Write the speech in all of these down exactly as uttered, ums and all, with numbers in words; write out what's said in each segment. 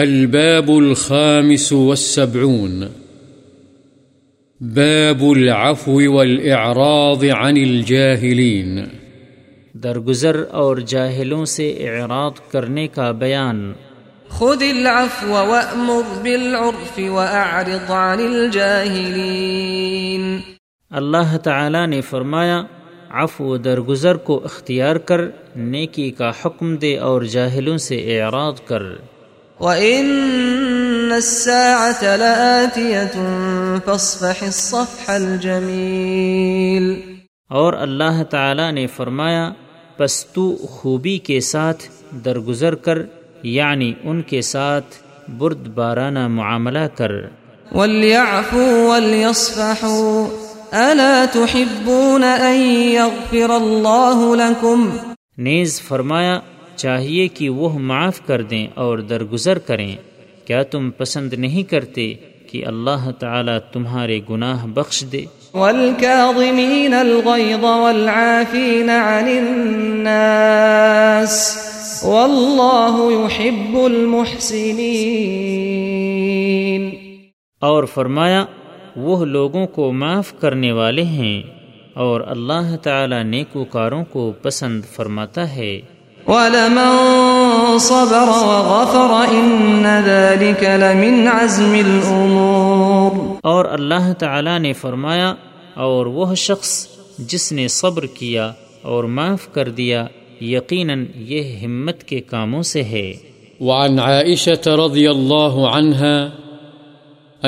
الباب الخامس والسبعون باب العفو والإعراض عن الجاهلين درگزر اور جاہلوں سے اعراض کرنے کا بیان. خذ العفو وأمر بالعرف وأعرض عن الجاهلين. اللہ تعالی نے فرمایا عفو درگزر کو اختیار کر، نیکی کا حکم دے اور جاہلوں سے اعراض کر. وَإِنَّ السَّاعَةَ لَآتِيَةٌ فَاصْفَحِ الصَّفْحَ الْجَمِيلَ. اور اللہ تعالی نے فرمایا پس تو خوبی کے ساتھ درگزر کر، یعنی ان کے ساتھ برد بارانہ معاملہ کر. وَلْيَعْفُوا وَلْيَصْفَحُوا أَلَا تُحِبُّونَ أَن يَغْفِرَ اللَّهُ لَكُمْ. نیز فرمایا چاہیے کہ وہ معاف کر دیں اور درگزر کریں، کیا تم پسند نہیں کرتے کہ اللہ تعالی تمہارے گناہ بخش دے. والکاظمین الغیظ والعافین عن الناس واللہ یحب المحسنین. اور فرمایا وہ لوگوں کو معاف کرنے والے ہیں اور اللہ تعالی نیکوکاروں کو پسند فرماتا ہے. وَلَمَنْ صَبَرَ وَغَفَرَ إِنَّ ذَلِكَ لَمِنْ عَزْمِ الْأُمُورِ. اور اللہ تعالی نے فرمایا اور وہ شخص جس نے صبر کیا اور معاف کر دیا یقیناً یہ ہمت کے کاموں سے ہے. وعن عائشة رضی اللہ عنها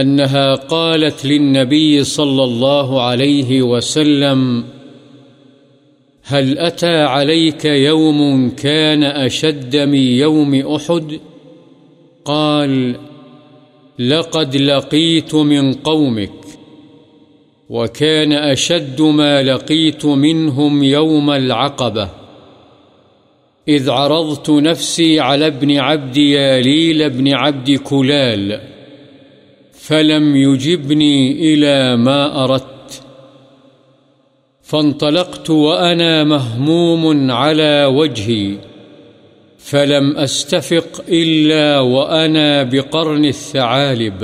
انها قالت للنبی صلی اللہ علیہ وسلم هل أتى عليك يوم كان أشد من يوم أحد؟ قال لقد لقيت من قومك وكان أشد ما لقيت منهم يوم العقبة إذ عرضت نفسي على ابن عبد ياليل ابن عبد كلال فلم يجبني إلى ما أردت فانطلقت وأنا مهموم على وجهي فلم أستفق إلا وأنا بقرن الثعالب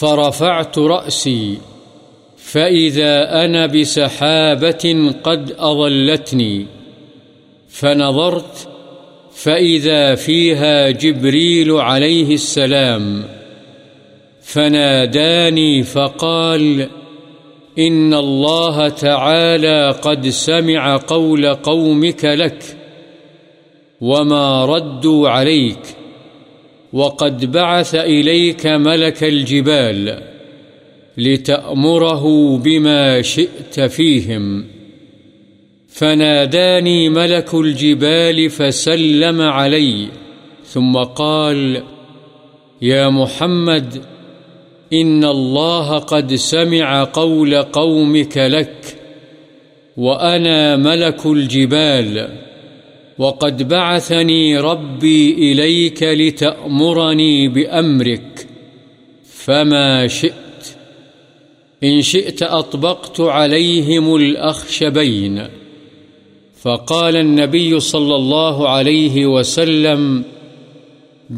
فرفعت رأسي فإذا أنا بسحابة قد أظلتني فنظرت فإذا فيها جبريل عليه السلام فناداني فقال إن الله تعالى قد سمع قول قومك لك وما ردوا عليك وقد بعث إليك ملك الجبال لتأمره بما شئت فيهم فناداني ملك الجبال فسلم علي ثم قال يا محمد إن الله قد سمع قول قومك لك وأنا ملك الجبال وقد بعثني ربي إليك لتأمرني بأمرك فما شئت إن شئت أطبقت عليهم الأخشبين. فقال النبي صلى الله عليه وسلم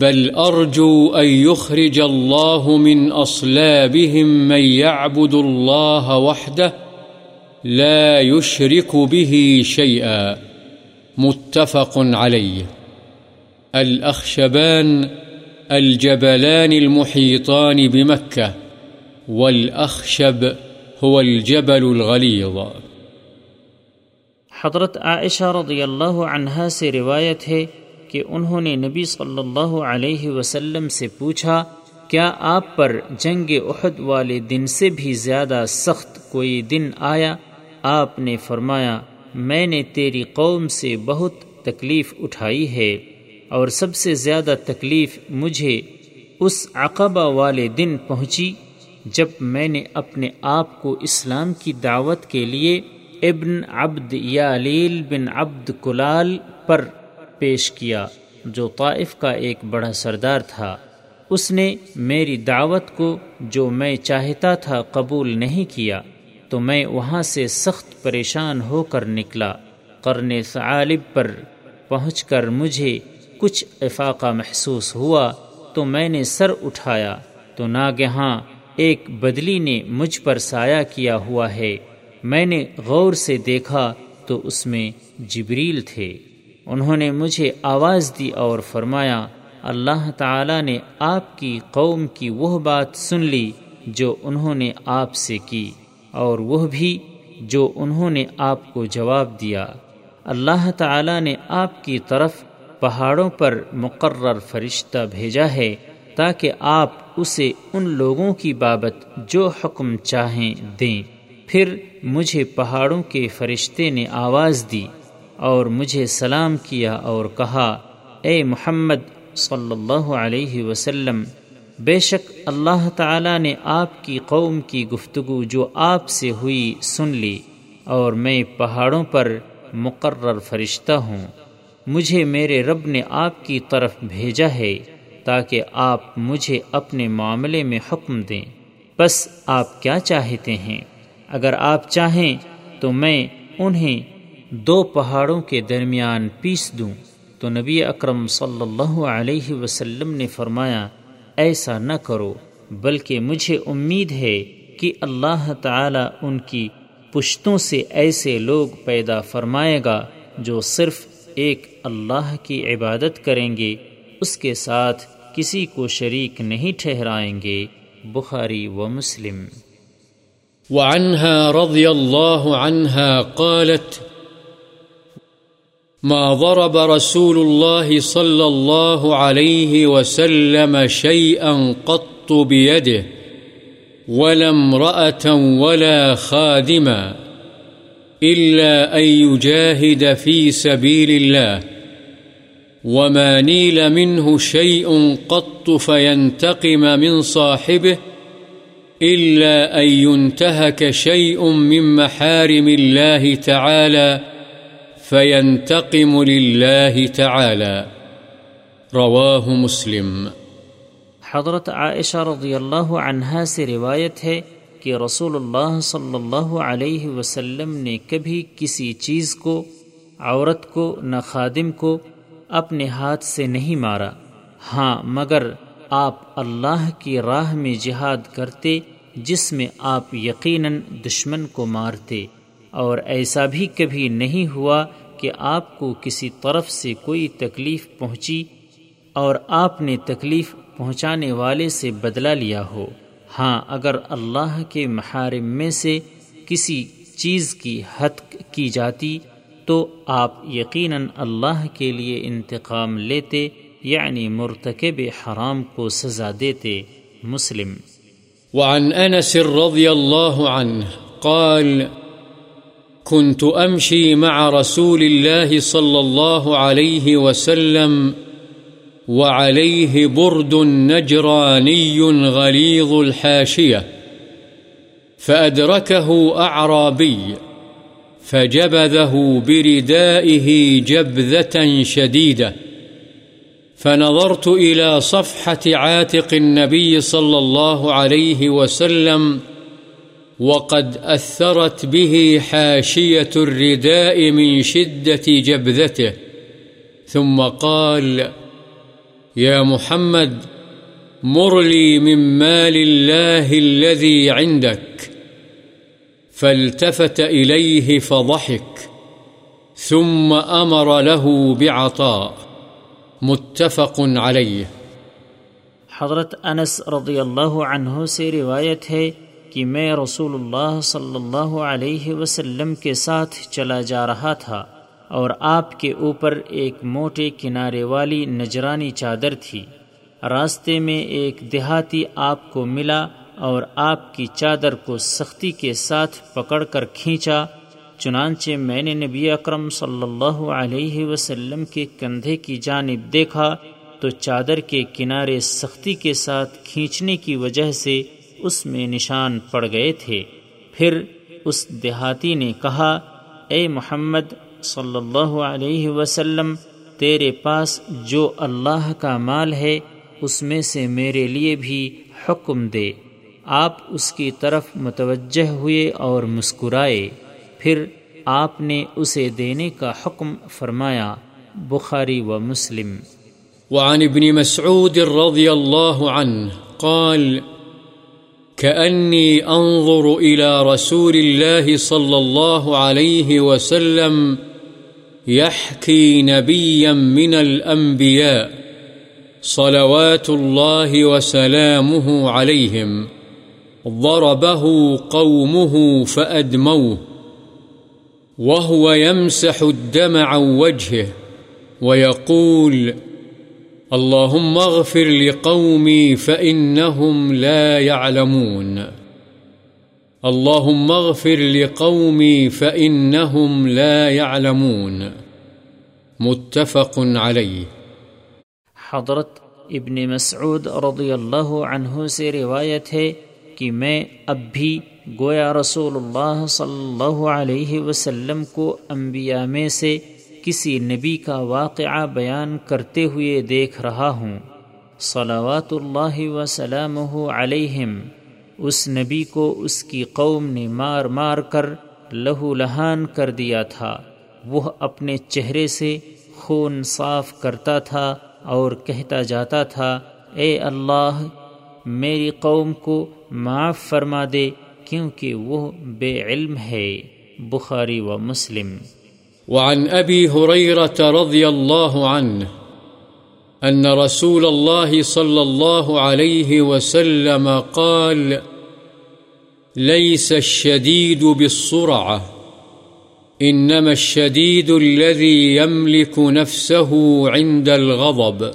بل أرجو أن يخرج الله من أصلابهم من يعبد الله وحده لا يشرك به شيئا متفق عليه. الأخشبان الجبلان المحيطان بمكة والأخشب هو الجبل الغليظ. حضرت عائشہ رضی اللہ عنہا سے روایت ہے کہ انہوں نے نبی صلی اللہ علیہ وسلم سے پوچھا کیا آپ پر جنگ احد والے دن سے بھی زیادہ سخت کوئی دن آیا؟ آپ نے فرمایا میں نے تیری قوم سے بہت تکلیف اٹھائی ہے اور سب سے زیادہ تکلیف مجھے اس عقبہ والے دن پہنچی جب میں نے اپنے آپ کو اسلام کی دعوت کے لیے ابن عبد یالیل بن عبد کلال پر پیش کیا جو طائف کا ایک بڑا سردار تھا. اس نے میری دعوت کو جو میں چاہتا تھا قبول نہیں کیا تو میں وہاں سے سخت پریشان ہو کر نکلا. قرن ثعالب پر پہنچ کر مجھے کچھ افاقہ محسوس ہوا تو میں نے سر اٹھایا تو ناگہاں ایک بدلی نے مجھ پر سایہ کیا ہوا ہے۔ میں نے غور سے دیکھا تو اس میں جبریل تھے۔ انہوں نے مجھے آواز دی اور فرمایا، اللہ تعالیٰ نے آپ کی قوم کی وہ بات سن لی جو انہوں نے آپ سے کی، اور وہ بھی جو انہوں نے آپ کو جواب دیا۔ اللہ تعالیٰ نے آپ کی طرف پہاڑوں پر مقرر فرشتہ بھیجا ہے تاکہ آپ اسے ان لوگوں کی بابت جو حکم چاہیں دیں۔ پھر مجھے پہاڑوں کے فرشتے نے آواز دی اور مجھے سلام کیا اور کہا، اے محمد صلی اللہ علیہ وسلم، بے شک اللہ تعالیٰ نے آپ کی قوم کی گفتگو جو آپ سے ہوئی سن لی، اور میں پہاڑوں پر مقرر فرشتہ ہوں۔ مجھے میرے رب نے آپ کی طرف بھیجا ہے تاکہ آپ مجھے اپنے معاملے میں حکم دیں۔ بس آپ کیا چاہتے ہیں؟ اگر آپ چاہیں تو میں انہیں دو پہاڑوں کے درمیان پیس دوں۔ تو نبی اکرم صلی اللہ علیہ وسلم نے فرمایا، ایسا نہ کرو، بلکہ مجھے امید ہے کہ اللہ تعالی ان کی پشتوں سے ایسے لوگ پیدا فرمائے گا جو صرف ایک اللہ کی عبادت کریں گے، اس کے ساتھ کسی کو شریک نہیں ٹھہرائیں گے۔ بخاری و مسلم۔ وعنها رضی اللہ عنها قالت ما ضرب رسول الله صلى الله عليه وسلم شيئا قط بيده ولا امرأة ولا خادما إلا أن يجاهد في سبيل الله وما نيل منه شيء قط فينتقم من صاحبه إلا أن ينتهك شيء من محارم الله تعالى فَيَنْتَقِمُ لِلَّهِ تَعَالَى۔ رواہ مسلم۔ حضرت عائشہ رضی اللہ عنہا سے روایت ہے کہ رسول اللہ صلی اللہ علیہ وسلم نے کبھی کسی چیز کو، عورت کو نہ خادم کو، اپنے ہاتھ سے نہیں مارا، ہاں مگر آپ اللہ کی راہ میں جہاد کرتے جس میں آپ یقیناً دشمن کو مارتے، اور ایسا بھی کبھی نہیں ہوا کہ آپ کو کسی طرف سے کوئی تکلیف پہنچی اور آپ نے تکلیف پہنچانے والے سے بدلہ لیا ہو، ہاں اگر اللہ کے محارم میں سے کسی چیز کی حتک کی جاتی تو آپ یقیناً اللہ کے لیے انتقام لیتے، یعنی مرتکب حرام کو سزا دیتے۔ مسلم۔ وعن انس رضی اللہ عنہ قال كنت أمشي مع رسول الله صلى الله عليه وسلم وعليه برد نجراني غليظ الحاشية فأدركه أعرابي فجبذه بردائه جبذة شديدة فنظرت إلى صفحة عاتق النبي صلى الله عليه وسلم وقد أثرت به حاشية الرداء من شدة جبذته ثم قال يا محمد مر لي من مال الله الذي عندك فالتفت إليه فضحك ثم أمر له بعطاء متفق عليه۔ حضرت انس رضی اللہ عنہ سے روایت ہے کہ میں رسول اللہ صلی اللہ علیہ وسلم کے ساتھ چلا جا رہا تھا اور آپ کے اوپر ایک موٹے کنارے والی نجرانی چادر تھی۔ راستے میں ایک دیہاتی آپ کو ملا اور آپ کی چادر کو سختی کے ساتھ پکڑ کر کھینچا، چنانچہ میں نے نبی اکرم صلی اللہ علیہ وسلم کے کندھے کی جانب دیکھا تو چادر کے کنارے سختی کے ساتھ کھینچنے کی وجہ سے اس میں نشان پڑ گئے تھے۔ پھر اس دیہاتی نے کہا، اے محمد صلی اللہ علیہ وسلم، تیرے پاس جو اللہ کا مال ہے اس میں سے میرے لیے بھی حکم دے۔ آپ اس کی طرف متوجہ ہوئے اور مسکرائے، پھر آپ نے اسے دینے کا حکم فرمایا۔ بخاری و مسلم۔ وعن ابن مسعود رضي الله عنه قال كأني أنظر إلى رسول الله صلى الله عليه وسلم يحكي نبيا من الأنبياء صلوات الله وسلامه عليهم ضربه قومه فأدموه وهو يمسح الدم عن وجهه ويقول اللهم اغفر لقومي فإنهم لا يعلمون اللهم اغفر لقومي فإنهم لا يعلمون متفق عليه۔ حضرت ابن مسعود رضی اللہ عنہ سے روایت ہے کہ میں اب بھی گویا رسول اللہ صلی اللہ علیہ وسلم کو انبیاء میں سے کسی نبی کا واقعہ بیان کرتے ہوئے دیکھ رہا ہوں، صلوات اللہ وسلامہ علیہم۔ اس نبی کو اس کی قوم نے مار مار کر لہو لہان کر دیا تھا، وہ اپنے چہرے سے خون صاف کرتا تھا اور کہتا جاتا تھا، اے اللہ میری قوم کو معاف فرما دے کیونکہ وہ بے علم ہے۔ بخاری و مسلم۔ وعن ابی ہریرہ رضی اللہ عنہ ان رسول اللہ صلی اللہ علیہ وسلم قال لیس الشدید بالسرعة انما الشدید الذي يملك نفسه عند الغضب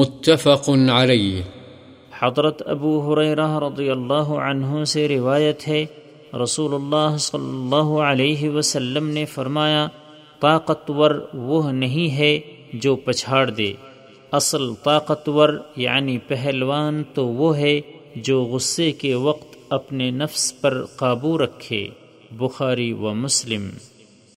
متفق علیہ۔ حضرت ابو ہریرہ رضی اللہ عنہ سے روایت ہے رسول اللہ صلی اللہ علیہ وسلم نے فرمایا، طاقتور وہ نہیں ہے جو پچھاڑ دے، اصل طاقتور یعنی پہلوان تو وہ ہے جو غصے کے وقت اپنے نفس پر قابو رکھے۔ بخاری و مسلم۔